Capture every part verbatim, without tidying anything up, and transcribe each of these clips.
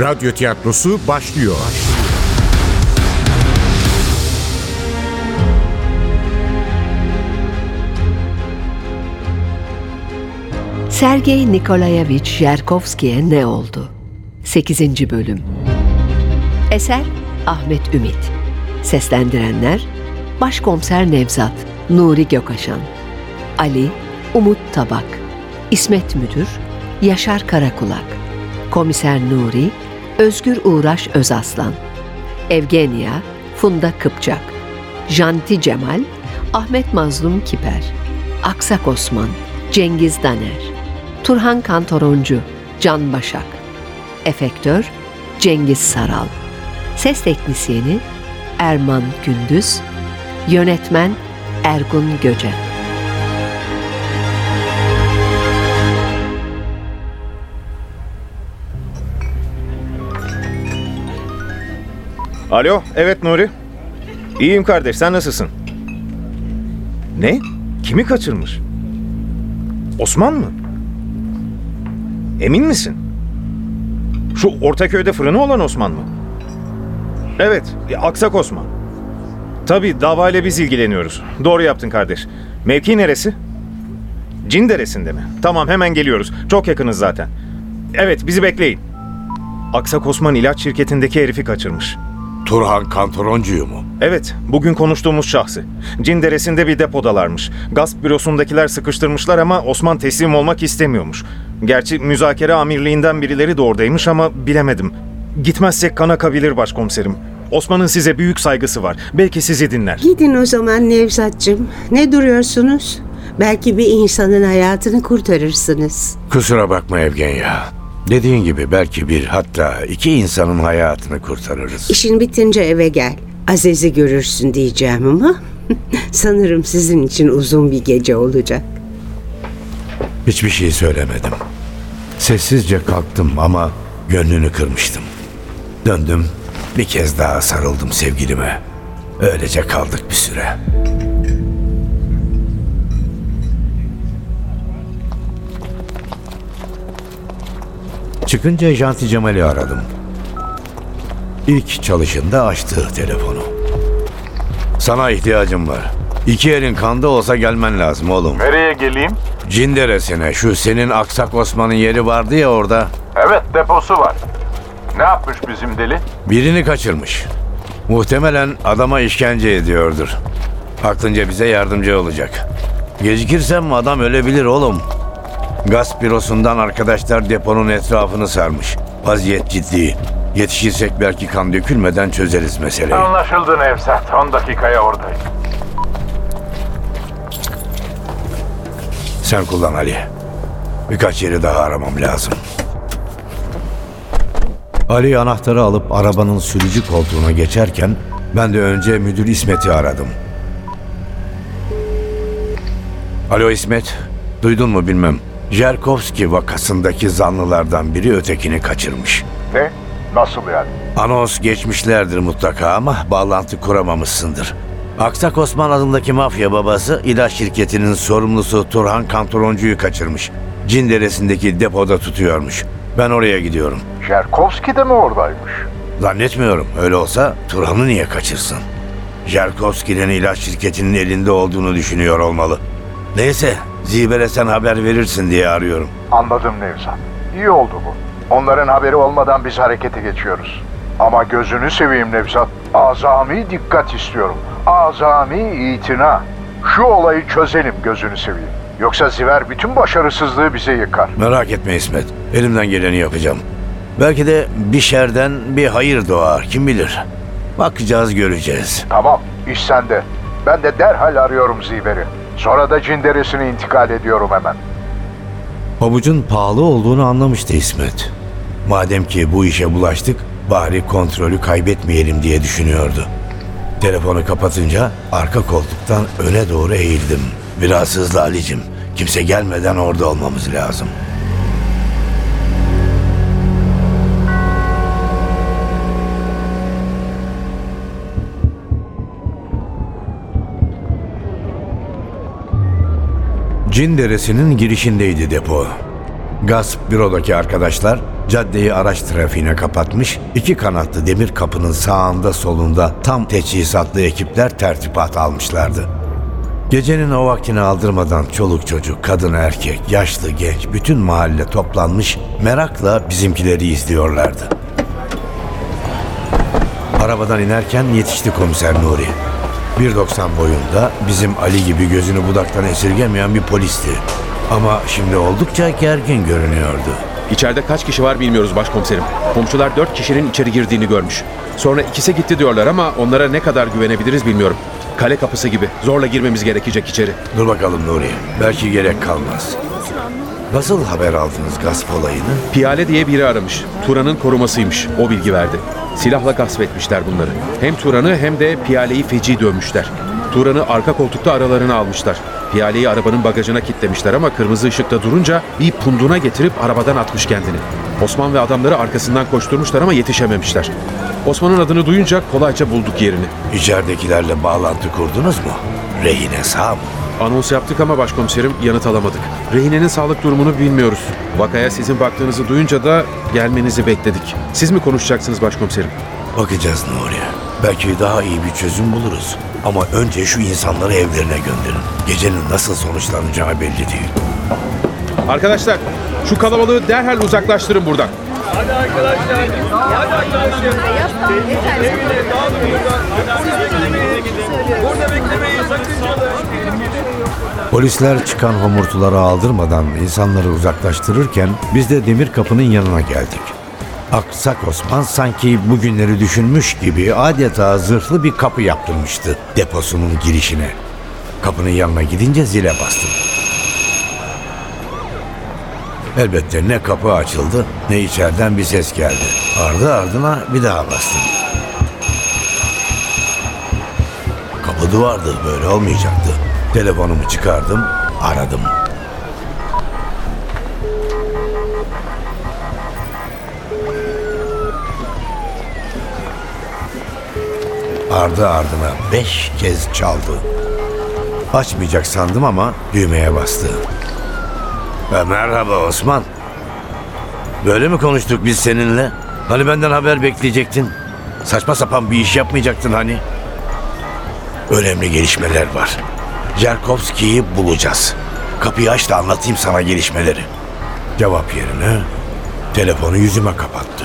Radyo Tiyatrosu başlıyor. Sergey Nikolayeviç Jerkovski'ye ne oldu? sekizinci bölüm. Eser Ahmet Ümit. Seslendirenler Başkomiser Nevzat, Nuri Gökaşan, Ali, Umut Tabak, İsmet Müdür, Yaşar Karakulak, Komiser Nuri, Özgür Uğraş Özaslan, Evgeniya, Funda Kıpçak, Janti Cemal, Ahmet Mazlum Kiper, Aksak Osman, Cengiz Daner, Turhan Kantoruncu, Can Başak, Efektör Cengiz Saral, Ses Teknisyeni Erman Gündüz, Yönetmen Ergun Göcek. Alo, evet Nuri. İyiyim kardeş, sen nasılsın? Ne? Kimi kaçırmış? Osman mı? Emin misin? Şu Ortaköy'de fırını olan Osman mı? Evet, Aksak Osman. Tabii, davayla biz ilgileniyoruz. Doğru yaptın kardeş. Mevki neresi? Cinderesinde mi? Tamam, hemen geliyoruz. Çok yakınız zaten. Evet, bizi bekleyin. Aksak Osman ilaç şirketindeki herifi kaçırmış. Turhan Kantoruncu'yu mu? Evet, bugün konuştuğumuz şahsı. Cinderesinde bir depodalarmış. Gasp bürosundakiler sıkıştırmışlar ama Osman teslim olmak istemiyormuş. Gerçi müzakere amirliğinden birileri de oradaymış ama bilemedim. Gitmezsek kana kabilir başkomiserim. Osman'ın size büyük saygısı var. Belki sizi dinler. Gidin o zaman Nevzat'cığım. Ne duruyorsunuz? Belki bir insanın hayatını kurtarırsınız. Kusura bakma Evgenya. Dediğin gibi belki bir, hatta iki insanın hayatını kurtarırız. İşin bitince eve gel. Aziz'i görürsün diyeceğim ama sanırım sizin için uzun bir gece olacak. Hiçbir şey söylemedim. Sessizce kalktım ama gönlünü kırmıştım. Döndüm, bir kez daha sarıldım sevgilime. Öylece kaldık bir süre. Çıkınca Janti Cemal'i aradım. İlk çalışında açtı telefonu. Sana ihtiyacım var. İki elin kanda olsa gelmen lazım oğlum. Nereye geleyim? Cinderesine, şu senin Aksak Osman'ın yeri vardı ya orada. Evet, deposu var. Ne yapmış bizim deli? Birini kaçırmış. Muhtemelen adama işkence ediyordur. Aklınca bize yardımcı olacak. Gecikirsem adam ölebilir oğlum. Gasp bürosundan arkadaşlar deponun etrafını sarmış. Vaziyet ciddi. Yetişirsek belki kan dökülmeden çözeriz meseleyi. Anlaşıldı Nevzat. on dakikaya oradayım. Sen kullan Ali. Birkaç yeri daha aramam lazım. Ali anahtarı alıp arabanın sürücü koltuğuna geçerken ben de önce müdür İsmet'i aradım. Alo İsmet, duydun mu bilmem. Jerkovski vakasındaki zanlılardan biri ötekini kaçırmış. Ne? Nasıl yani? Anons geçmişlerdir mutlaka ama bağlantı kuramamışsındır. Aksak Osman adındaki mafya babası ilaç şirketinin sorumlusu Turhan Kantoruncu'yu kaçırmış. Cinderesindeki depoda tutuyormuş. Ben oraya gidiyorum. Jerkovski de mi oradaymış? Zannetmiyorum. Öyle olsa Turhan'ı niye kaçırsın? Jerkovski'nin ilaç şirketinin elinde olduğunu düşünüyor olmalı. Neyse, Zibel'e sen haber verirsin diye arıyorum. Anladım Nevzat. İyi oldu bu. Onların haberi olmadan biz harekete geçiyoruz. Ama gözünü seveyim Nevzat. Azami dikkat istiyorum. Azami itina. Şu olayı çözelim, gözünü seveyim. Yoksa Ziver bütün başarısızlığı bize yıkar. Merak etme İsmet. Elimden geleni yapacağım. Belki de bir şerden bir hayır doğar. Kim bilir. Bakacağız, göreceğiz. Tamam, iş sende. Ben de derhal arıyorum Ziver'i. Sonra da Cinderesine intikal ediyorum hemen. Pabucun pahalı olduğunu anlamıştı İsmet. Madem ki bu işe bulaştık, bari kontrolü kaybetmeyelim diye düşünüyordu. Telefonu kapatınca arka koltuktan öne doğru eğildim. Biraz hızlı Ali'cim. Kimse gelmeden orada olmamız lazım. Cinderesi'nin girişindeydi depo. Gasp bürodaki arkadaşlar caddeyi araç trafiğine kapatmış, iki kanatlı demir kapının sağında solunda tam teçhizatlı ekipler tertibat almışlardı. Gecenin o vaktini aldırmadan çoluk çocuk, kadın erkek, yaşlı genç bütün mahalle toplanmış, merakla bizimkileri izliyorlardı. Arabadan inerken yetişti komiser Nuri. bir doksan boyunda, bizim Ali gibi gözünü budaktan esirgemeyen bir polisti. Ama şimdi oldukça gergin görünüyordu. İçeride kaç kişi var bilmiyoruz başkomiserim. Komşular dört kişinin içeri girdiğini görmüş. Sonra ikisi gitti diyorlar ama onlara ne kadar güvenebiliriz bilmiyorum. Kale kapısı gibi zorla girmemiz gerekecek içeri. Dur bakalım Nuri, belki gerek kalmaz. Nasıl haber aldınız gasp olayını? Piyale diye biri aramış. Turan'ın korumasıymış, o bilgi verdi. Silahla gasp etmişler bunları. Hem Turan'ı hem de Piyale'yi feci dövmüşler. Turan'ı arka koltukta aralarına almışlar. Piyale'yi arabanın bagajına kilitlemişler ama kırmızı ışıkta durunca bir punduna getirip arabadan atmış kendini. Osman ve adamları arkasından koşturmuşlar ama yetişememişler. Osman'ın adını duyunca kolayca bulduk yerini. İçeridekilerle bağlantı kurdunuz mu? Rehine sağ mı? Anons yaptık ama başkomiserim yanıt alamadık. Rehinenin sağlık durumunu bilmiyoruz. Vakaya sizin baktığınızı duyunca da gelmenizi bekledik. Siz mi konuşacaksınız başkomiserim? Bakacağız Nuri. Belki daha iyi bir çözüm buluruz. Ama önce şu insanları evlerine gönderin. Gecenin nasıl sonuçlanacağı belli değil. Arkadaşlar, şu kalabalığı derhal uzaklaştırın buradan. Hadi arkadaşlar. Hadi arkadaşlar. Burada beklemeyin. Polisler çıkan homurtuları aldırmadan insanları uzaklaştırırken biz de demir kapının yanına geldik. Aksak Osman sanki bugünleri düşünmüş gibi adeta zırhlı bir kapı yaptırmıştı deposunun girişine. Kapının yanına gidince zile bastım. Elbette ne kapı açıldı ne içeriden bir ses geldi. Ardı ardına bir daha bastım. Kapı duvardı, böyle olmayacaktı. Telefonumu çıkardım, aradım. Ardı ardına beş kez çaldı. Açmayacak sandım ama düğmeye bastı. E, merhaba Osman. Böyle mi konuştuk biz seninle? Hani benden haber bekleyecektin? Saçma sapan bir iş yapmayacaktın hani? Önemli gelişmeler var. Jerkovski'yi bulacağız. Kapıyı aç da anlatayım sana gelişmeleri. Cevap yerine telefonu yüzüme kapattı.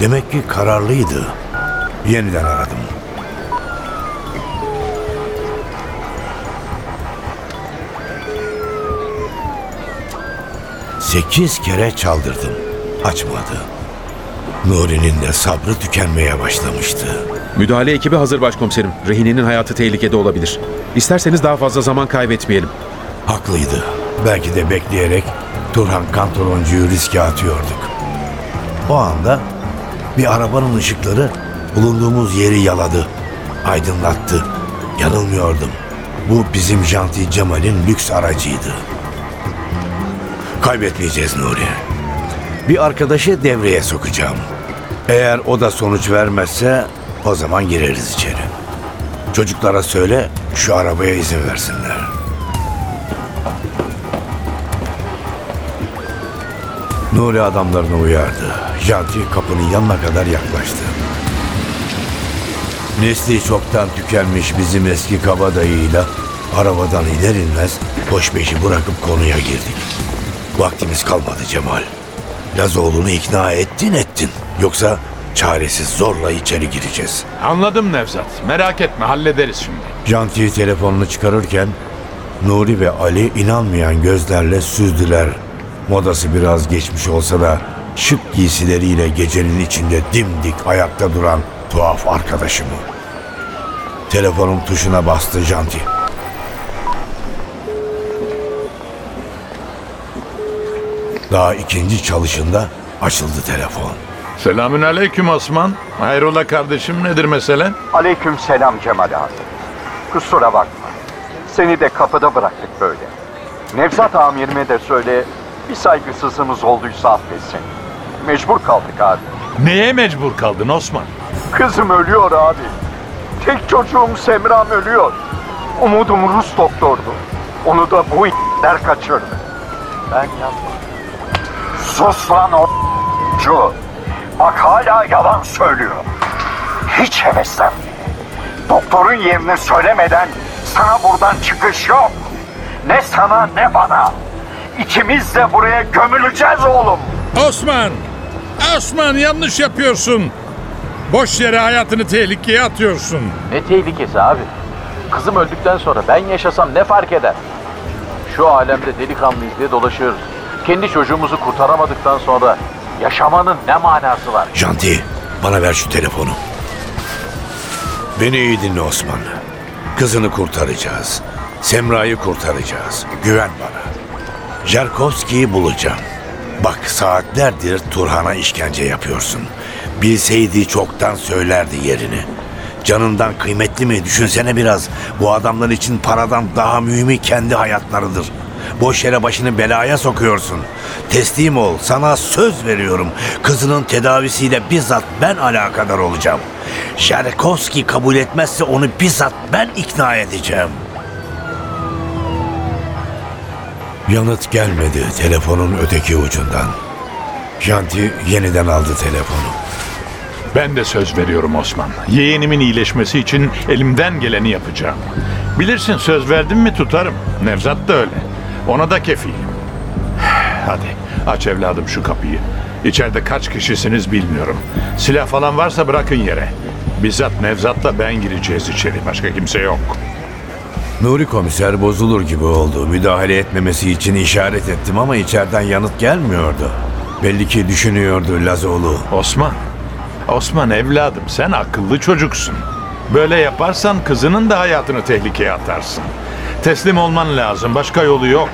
Demek ki kararlıydı. Yeniden aradım. Sekiz kere çaldırdım. Açmadı. Nuri'nin de sabrı tükenmeye başlamıştı. Müdahale ekibi hazır başkomiserim. Rehinenin hayatı tehlikede olabilir. İsterseniz daha fazla zaman kaybetmeyelim. Haklıydı. Belki de bekleyerek Turhan Kantoruncu'yu riske atıyorduk. O anda bir arabanın ışıkları bulunduğumuz yeri yaladı, aydınlattı. Yanılmıyordum. Bu bizim Janti Cemal'in lüks aracıydı. Kaybetmeyeceğiz Nuri. Bir arkadaşı devreye sokacağım. Eğer o da sonuç vermezse o zaman gireriz içeri. Çocuklara söyle şu arabaya izin versinler. Nuri adamlarını uyardı. Janti kapının yanına kadar yaklaştı. Nesli çoktan tükenmiş bizim eski kabadayıyla arabadan iner inmez boş beşi bırakıp konuya girdik. Vaktimiz kalmadı Cemal. Lazoğlu'nu ikna ettin ettin. Yoksa çaresiz zorla içeri gireceğiz. Anladım Nevzat. Merak etme, hallederiz şimdi. Janti telefonunu çıkarırken Nuri ve Ali inanmayan gözlerle süzdüler. Modası biraz geçmiş olsa da şık giysileriyle gecenin içinde dimdik ayakta duran tuhaf arkadaşımı. Telefonum tuşuna bastı Janti. Daha ikinci çalışında açıldı telefon. Selamün aleyküm Osman. Hayrola kardeşim, nedir meselen? Aleyküm selam Cemal abi. Kusura bakma. Seni de kapıda bıraktık böyle. Nevzat amirime de söyle, bir saygısızımız olduysa affetsin. Mecbur kaldık abi. Neye mecbur kaldın Osman? Kızım ölüyor abi. Tek çocuğum Semra'm ölüyor. Umudum Rus doktordu. Onu da bu i**ler kaçırdı. Ben yapmadım. Sus lan o Kantoruncu. Bak hala yalan söylüyor. Hiç heveslenmeyin. Doktorun yerini söylemeden sana buradan çıkış yok. Ne sana ne bana. İkimiz de buraya gömüleceğiz oğlum. Osman! Osman yanlış yapıyorsun. Boş yere hayatını tehlikeye atıyorsun. Ne tehlikesi abi? Kızım öldükten sonra ben yaşasam ne fark eder? Şu alemde delikanlıyız diye dolaşıyoruz. Kendi çocuğumuzu kurtaramadıktan sonra yaşamanın ne manası var? Janti, bana ver şu telefonu. Beni iyi dinle Osman. Kızını kurtaracağız. Semra'yı kurtaracağız. Güven bana. Jerkovski'yi bulacağım. Bak saatlerdir Turhan'a işkence yapıyorsun. Bilseydi çoktan söylerdi yerini. Canından kıymetli mi? Düşünsene biraz. Bu adamlar için paradan daha mühimi kendi hayatlarıdır. Boş yere başını belaya sokuyorsun. Teslim ol. Sana söz veriyorum. Kızının tedavisiyle bizzat ben alakadar olacağım. Jerkovski kabul etmezse onu bizzat ben ikna edeceğim. Yanıt gelmedi telefonun öteki ucundan. Janti yeniden aldı telefonu. Ben de söz veriyorum Osman. Yeğenimin iyileşmesi için elimden geleni yapacağım. Bilirsin söz verdim mi tutarım. Nevzat da öyle. Ona da kefilim. Hadi aç evladım şu kapıyı. İçeride kaç kişisiniz bilmiyorum. Silah falan varsa bırakın yere. Bizzat Nevzat'la ben gireceğiz içeri. Başka kimse yok. Nuri komiser bozulur gibi oldu. Müdahale etmemesi için işaret ettim ama içeriden yanıt gelmiyordu. Belli ki düşünüyordu Lazoğlu. Osman, Osman evladım sen akıllı çocuksun. Böyle yaparsan kızının da hayatını tehlikeye atarsın. Teslim olman lazım, başka yolu yok.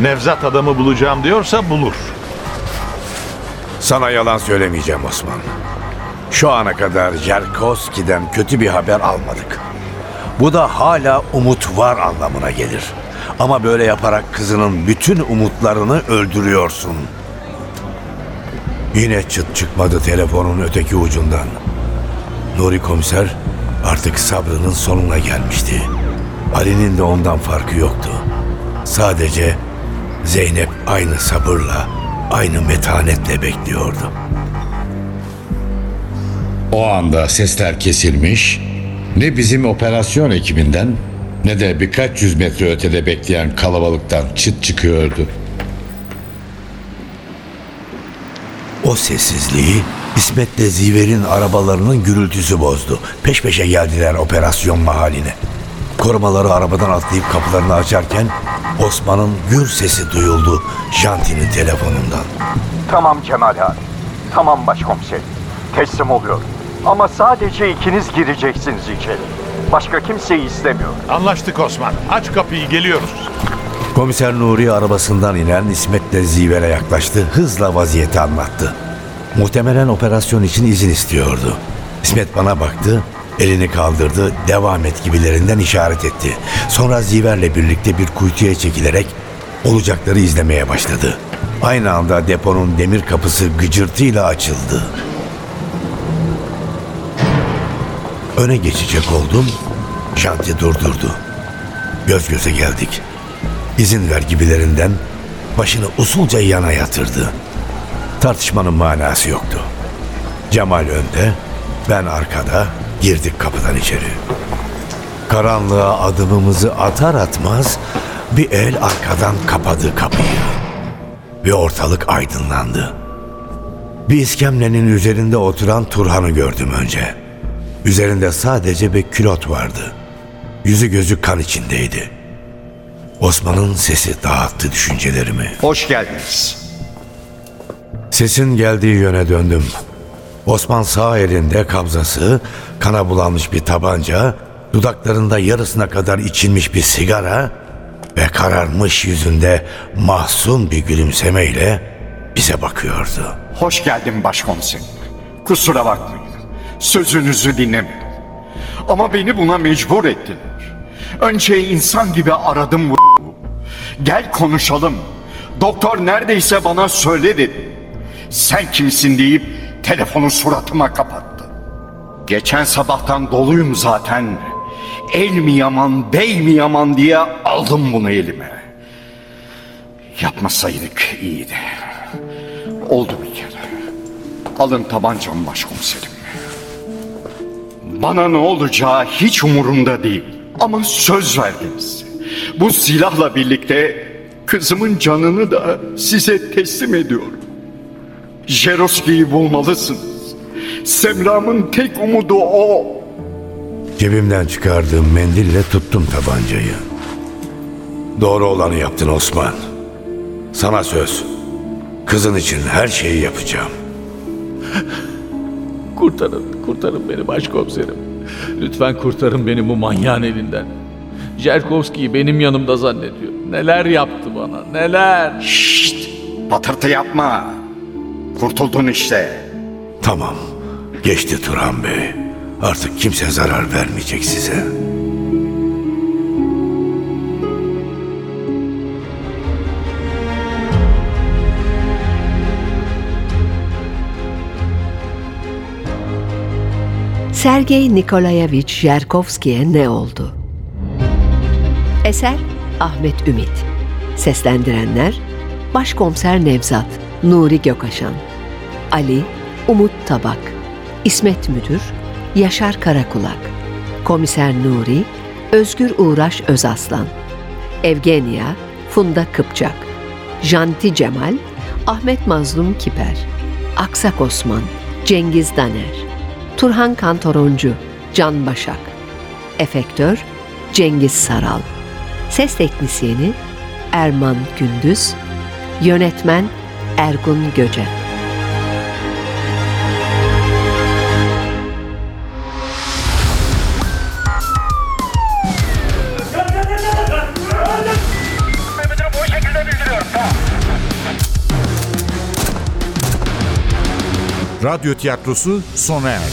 Nevzat adamı bulacağım diyorsa bulur. Sana yalan söylemeyeceğim Osman. Şu ana kadar Jerkovski'den kötü bir haber almadık. Bu da hala umut var anlamına gelir. Ama böyle yaparak kızının bütün umutlarını öldürüyorsun. Yine çıt çıkmadı telefonun öteki ucundan. Nuri komiser artık sabrının sonuna gelmişti. Ali'nin de ondan farkı yoktu. Sadece Zeynep aynı sabırla, aynı metanetle bekliyordu. O anda sesler kesilmiş. Ne bizim operasyon ekibinden ne de birkaç yüz metre ötede bekleyen kalabalıktan çıt çıkıyordu. O sessizliği İsmet'le Ziver'in arabalarının gürültüsü bozdu. Peş peşe geldiler operasyon mahalline. Korumaları arabadan atlayıp kapılarını açarken Osman'ın gür sesi duyuldu Janti'nin telefonundan. Tamam Cemal abi, tamam başkomiserim. Teslim oluyorum. Ama sadece ikiniz gireceksiniz içeri. Başka kimseyi istemiyorum. Anlaştık Osman. Aç kapıyı geliyoruz. Komiser Nuri arabasından inen İsmet'le Ziver'e yaklaştı. Hızla vaziyeti anlattı. Muhtemelen operasyon için izin istiyordu. İsmet bana baktı. Elini kaldırdı. Devam et gibilerinden işaret etti. Sonra Ziver'le birlikte bir kuytuya çekilerek olacakları izlemeye başladı. Aynı anda deponun demir kapısı gıcırtıyla açıldı. Öne geçecek oldum. Janti durdurdu. Göz göze geldik. İzin ver gibilerinden başını usulca yana yatırdı. Tartışmanın manası yoktu. Cemal önde, ben arkada. Girdik kapıdan içeri. Karanlığa adımımızı atar atmaz bir el arkadan kapadı kapıyı. Ve ortalık aydınlandı. Bir iskemlenin üzerinde oturan Turhan'ı gördüm önce. Üzerinde sadece bir külot vardı. Yüzü gözü kan içindeydi. Osman'ın sesi dağıttı düşüncelerimi. Hoş geldiniz. Sesin geldiği yöne döndüm. Osman sağ elinde kabzası, kana bulanmış bir tabanca, dudaklarında yarısına kadar içilmiş bir sigara ve kararmış yüzünde mahzun bir gülümsemeyle bize bakıyordu. Hoş geldin başkomiserim. Kusura bakmayın. Sözünüzü dinlemedim. Ama beni buna mecbur ettiler. Önce insan gibi aradım bu. Gel konuşalım. Doktor neredeyse bana söyle dedi. Sen kimsin deyip telefonu suratıma kapattı. Geçen sabahtan doluyum zaten. El mi yaman, bey mi yaman diye aldım bunu elime. Yapmasaydık iyiydi. Oldu bir kere. Alın tabancamı başkomiserim. Bana ne olacağı hiç umurumda değil. Ama söz verdiniz. Bu silahla birlikte kızımın canını da size teslim ediyorum. Jerkovski'yi bulmalısınız. Semra'mın tek umudu o. Cebimden çıkardığım mendille tuttum tabancayı. Doğru olanı yaptın Osman. Sana söz. Kızın için her şeyi yapacağım. Kurtarın, kurtarın beni başkomiserim. Lütfen kurtarın beni bu manyağın elinden. Jerkovski'yi benim yanımda zannediyor. Neler yaptı bana, neler. Şşşt, patırtı yapma. Kurtuldun işte. Tamam, geçti Turhan Bey. Artık kimse zarar vermeyecek size. Sergey Nikolayeviç Jerkovski'ye ne oldu? Eser Ahmet Ümit. Seslendirenler Başkomiser Nevzat, Nuri Gökaşan, Ali, Umut Tabak, İsmet Müdür, Yaşar Karakulak, Komiser Nuri, Özgür Uğraş Özaslan, Evgeniya, Funda Kıpçak, Janti Cemal, Ahmet Mazlum Kiper, Aksak Osman, Cengiz Daner, Turhan Kantoruncu, Can Başak, efektör Cengiz Saral, ses teknisyeni Erman Gündüz, yönetmen Ergun Göcek. Radyo tiyatrosu sona erdi.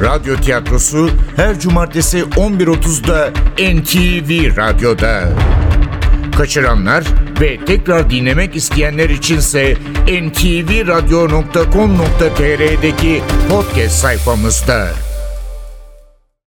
Radyo tiyatrosu her cumartesi on bir otuzda N T V Radyo'da. Kaçıranlar ve tekrar dinlemek isteyenler içinse en ti vi radyo nokta com nokta t r'deki podcast sayfamızda.